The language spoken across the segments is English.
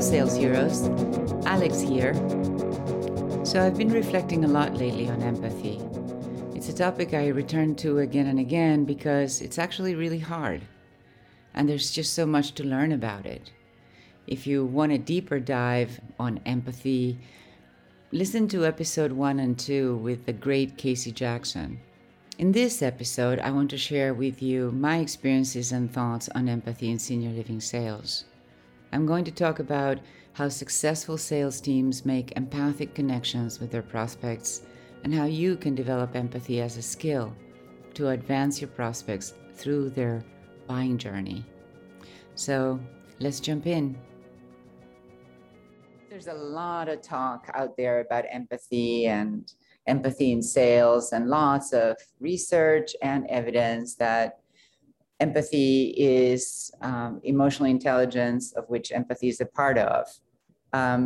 Hello Sales Heroes, Alex here. So I've been reflecting a lot lately on empathy. It's a topic I return to again and again because it's actually really hard. And there's just so much to learn about it. If you want a deeper dive on empathy, listen to episode 1 and 2 with the great Casey Jackson. In this episode, I want to share with you my experiences and thoughts on empathy in senior living sales. I'm going to talk about how successful sales teams make empathic connections with their prospects and how you can develop empathy as a skill to advance your prospects through their buying journey. So let's jump in. There's a lot of talk out there about empathy and empathy in sales, and lots of research and evidence that empathy is emotional intelligence, of which empathy is a part of,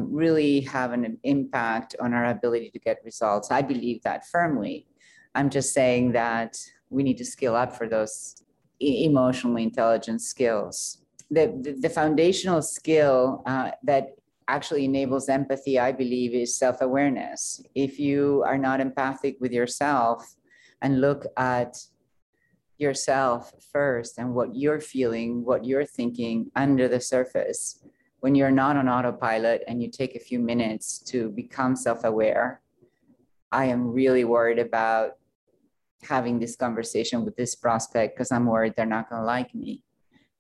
really have an impact on our ability to get results. I believe that firmly. I'm just saying that we need to skill up for those emotionally intelligent skills. The foundational skill that actually enables empathy, I believe, is self-awareness. If you are not empathic with yourself and look at yourself first and what you're feeling, what you're thinking under the surface, when you're not on autopilot and you take a few minutes to become self-aware, I am really worried about having this conversation with this prospect because I'm worried they're not going to like me.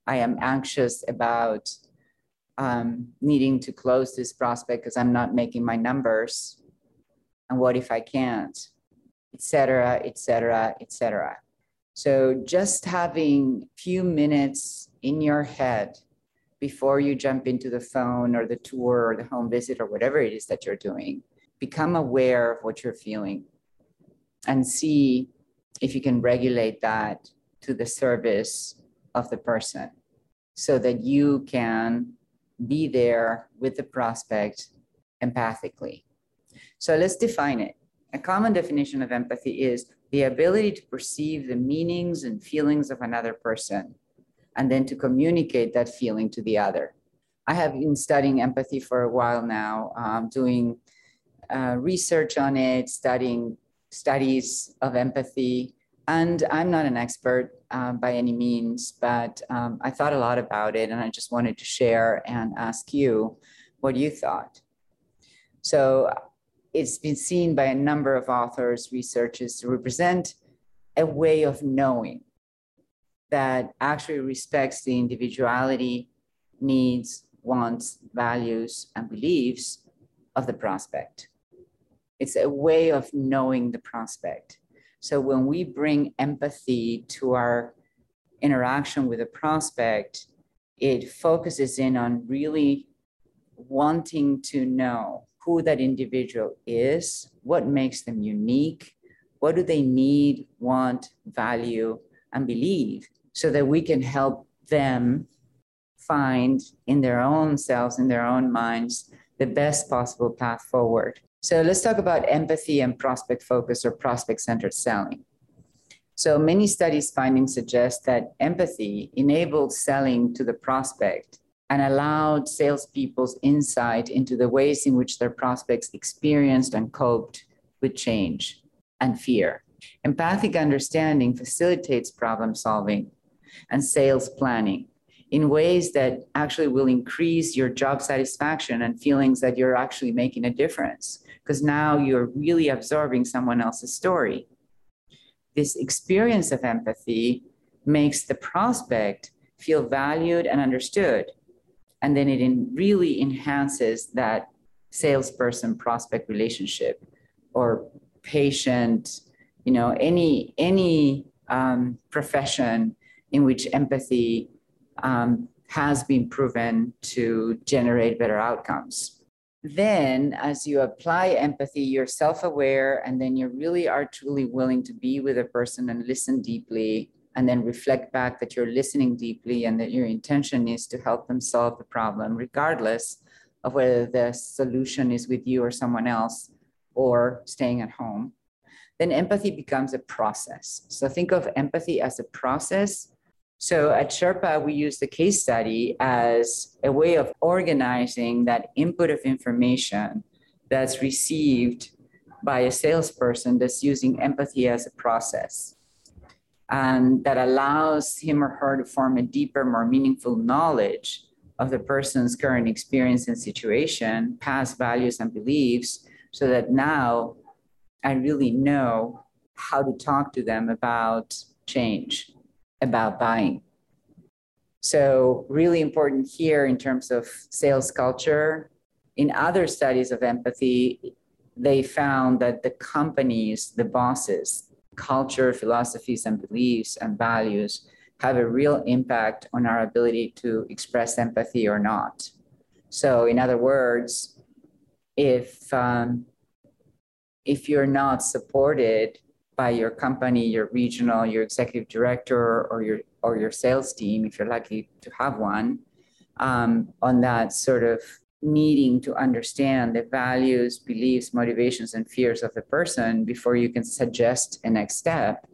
I am anxious about needing to close this prospect because I'm not making my numbers. And what if I can't, et cetera, et cetera, et cetera. So just having a few minutes in your head before you jump into the phone or the tour or the home visit or whatever it is that you're doing, become aware of what you're feeling and see if you can regulate that to the service of the person so that you can be there with the prospect empathically. So let's define it. A common definition of empathy is the ability to perceive the meanings and feelings of another person, and then to communicate that feeling to the other. I have been studying empathy for a while now, doing research on it, studying studies of empathy, and I'm not an expert by any means, but I thought a lot about it, and I just wanted to share and ask you what you thought. So it's been seen by a number of authors, researchers, to represent a way of knowing that actually respects the individuality, needs, wants, values, and beliefs of the prospect. It's a way of knowing the prospect. So when we bring empathy to our interaction with a prospect, it focuses in on really wanting to know who that individual is, what makes them unique, what do they need, want, value, and believe, so that we can help them find in their own selves, in their own minds, the best possible path forward. So let's talk about empathy and prospect focus or prospect-centered selling. So many studies' findings suggest that empathy enabled selling to the prospect and allowed salespeople's insight into the ways in which their prospects experienced and coped with change and fear. Empathic understanding facilitates problem solving and sales planning in ways that actually will increase your job satisfaction and feelings that you're actually making a difference, because now you're really absorbing someone else's story. This experience of empathy makes the prospect feel valued and understood, and then it really enhances that salesperson-prospect relationship or patient, any profession in which empathy has been proven to generate better outcomes. Then as you apply empathy, you're self-aware, and then you really are truly willing to be with a person and listen deeply, and then reflect back that you're listening deeply and that your intention is to help them solve the problem, regardless of whether the solution is with you or someone else or staying at home. Then empathy becomes a process. So think of empathy as a process So at Sherpa, we use the case study as a way of organizing that input of information that's received by a salesperson that's using empathy as a process. And that allows him or her to form a deeper, more meaningful knowledge of the person's current experience and situation, past values and beliefs, so that now I really know how to talk to them about change, about buying. So really important here in terms of sales culture. In other studies of empathy, they found that the companies, the bosses, culture, philosophies, and beliefs and values have a real impact on our ability to express empathy or not. So in other words, if you're not supported by your company, your regional, your executive director, or your sales team, if you're lucky to have one, on that sort of needing to understand the values, beliefs, motivations, and fears of the person before you can suggest a next step,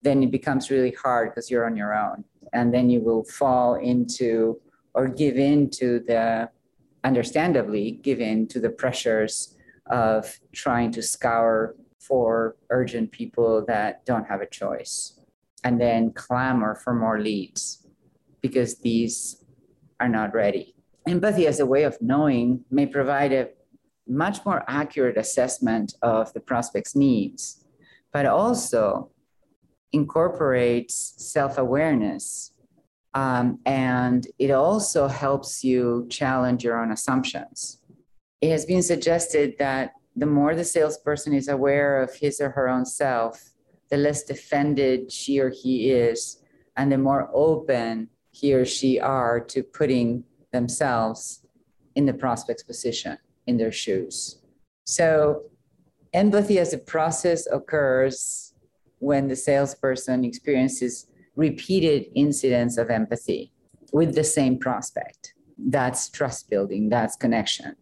then it becomes really hard because you're on your own. And then you will fall into or give in to the, understandably, give in to the pressures of trying to scour for urgent people that don't have a choice, and then clamor for more leads because these are not ready. Empathy as a way of knowing may provide a much more accurate assessment of the prospect's needs, but also incorporates self-awareness. And it also helps you challenge your own assumptions. It has been suggested that the more the salesperson is aware of his or her own self, the less defended she or he is, and the more open he or she are to putting themselves in the prospect's position, in their shoes. So empathy as a process occurs when the salesperson experiences repeated incidents of empathy with the same prospect. That's trust building, that's connection.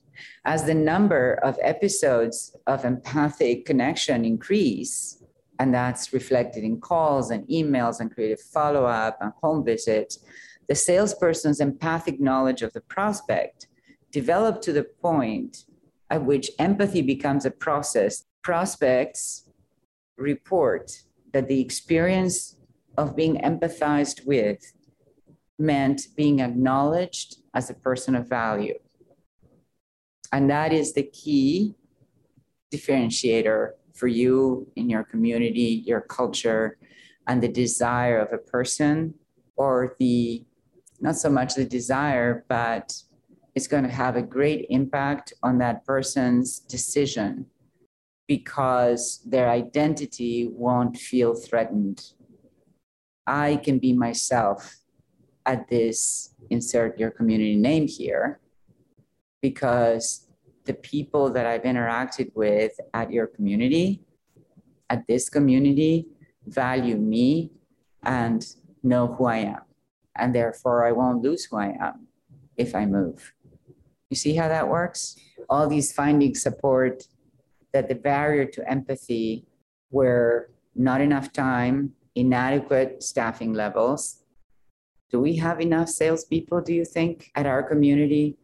As the number of episodes of empathic connection increase, and that's reflected in calls and emails and creative follow-up and home visits, the salesperson's empathic knowledge of the prospect developed to the point at which empathy becomes a process. Prospects report that the experience of being empathized with meant being acknowledged as a person of value. And that is the key differentiator for you in your community, your culture, and the desire of a person, or the, not so much the desire, but it's going to have a great impact on that person's decision because their identity won't feel threatened. I can be myself at this, insert your community name here, because the people that I've interacted with at your community, at this community, value me and know who I am. And therefore I won't lose who I am if I move. You see how that works? All these findings support that the barrier to empathy were not enough time, inadequate staffing levels. Do we have enough salespeople, do you think, at our community?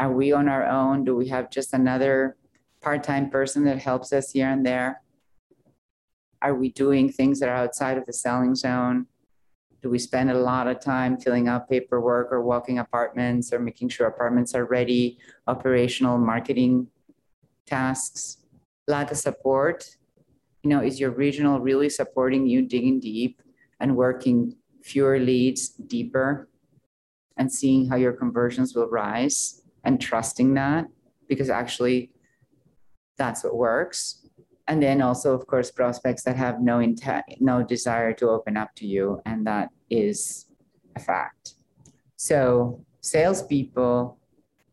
Are we on our own? Do we have just another part-time person that helps us here and there? Are we doing things that are outside of the selling zone? Do we spend a lot of time filling out paperwork or walking apartments or making sure apartments are ready, operational marketing tasks? Lack of support. You know, is your regional really supporting you digging deep and working fewer leads deeper and seeing how your conversions will rise and trusting that? Because actually that's what works. And then also, of course, prospects that have no intent, no desire to open up to you. And that is a fact. So salespeople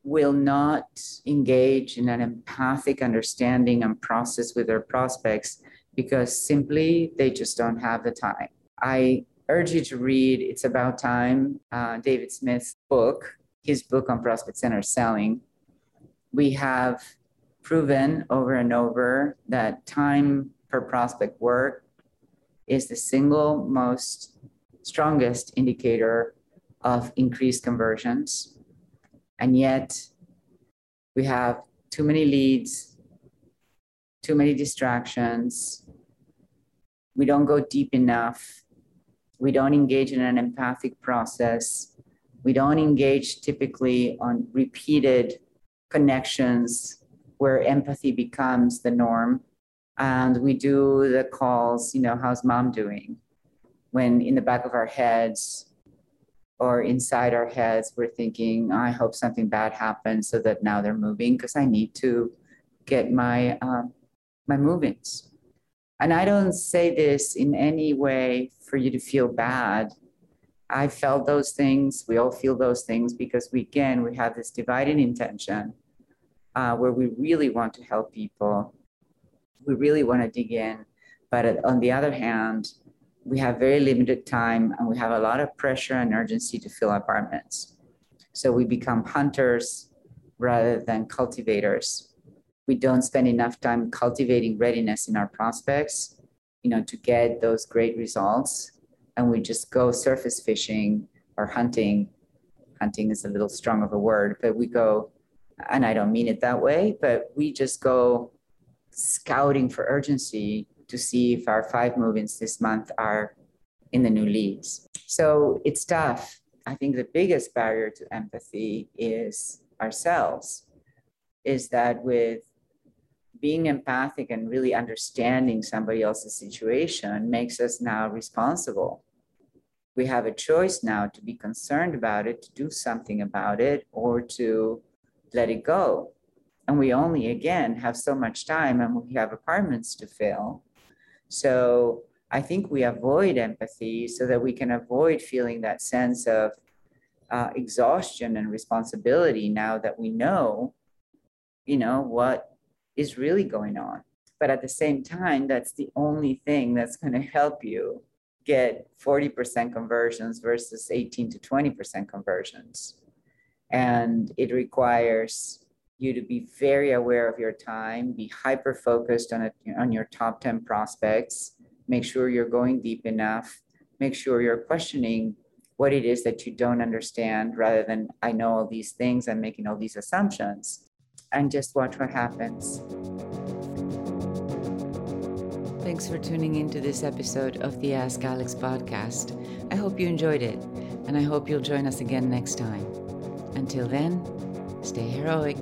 will not engage in an empathic understanding and process with their prospects because simply they just don't have the time. I urge you to read It's About Time, David Smith's book, his book on prospect-centered selling. We have proven over and over that time per prospect work is the single most strongest indicator of increased conversions. And yet we have too many leads, too many distractions. We don't go deep enough. We don't engage in an empathic process. We don't engage typically on repeated connections where empathy becomes the norm. And we do the calls, you know, how's mom doing? When in the back of our heads or inside our heads, we're thinking, I hope something bad happens so that now they're moving because I need to get my, my move-ins. And I don't say this in any way for you to feel bad. I felt those things. We all feel those things because we, again, we have this divided intention where we really want to help people. We really want to dig in. But on the other hand, we have very limited time and we have a lot of pressure and urgency to fill apartments. So we become hunters rather than cultivators. We don't spend enough time cultivating readiness in our prospects, you know, to get those great results. And we just go surface fishing or hunting. Hunting is a little strong of a word, but we go, and I don't mean it that way, but we just go scouting for urgency to see if our 5 move-ins this month are in the new leads. So it's tough. I think the biggest barrier to empathy is ourselves, is that with being empathic and really understanding somebody else's situation makes us now responsible. We have a choice now to be concerned about it, to do something about it, or to let it go. And we only, again, have so much time and we have apartments to fill. So I think we avoid empathy so that we can avoid feeling that sense of exhaustion and responsibility now that we know, you know, what is really going on. But at the same time, that's the only thing that's going to help you get 40% conversions versus 18 to 20% conversions. And it requires you to be very aware of your time, be hyper-focused on your top 10 prospects, make sure you're going deep enough, make sure you're questioning what it is that you don't understand rather than I know all these things, I'm making all these assumptions, and just watch what happens. Thanks for tuning into this episode of the Ask Alex podcast. I hope you enjoyed it, and I hope you'll join us again next time. Until then, stay heroic.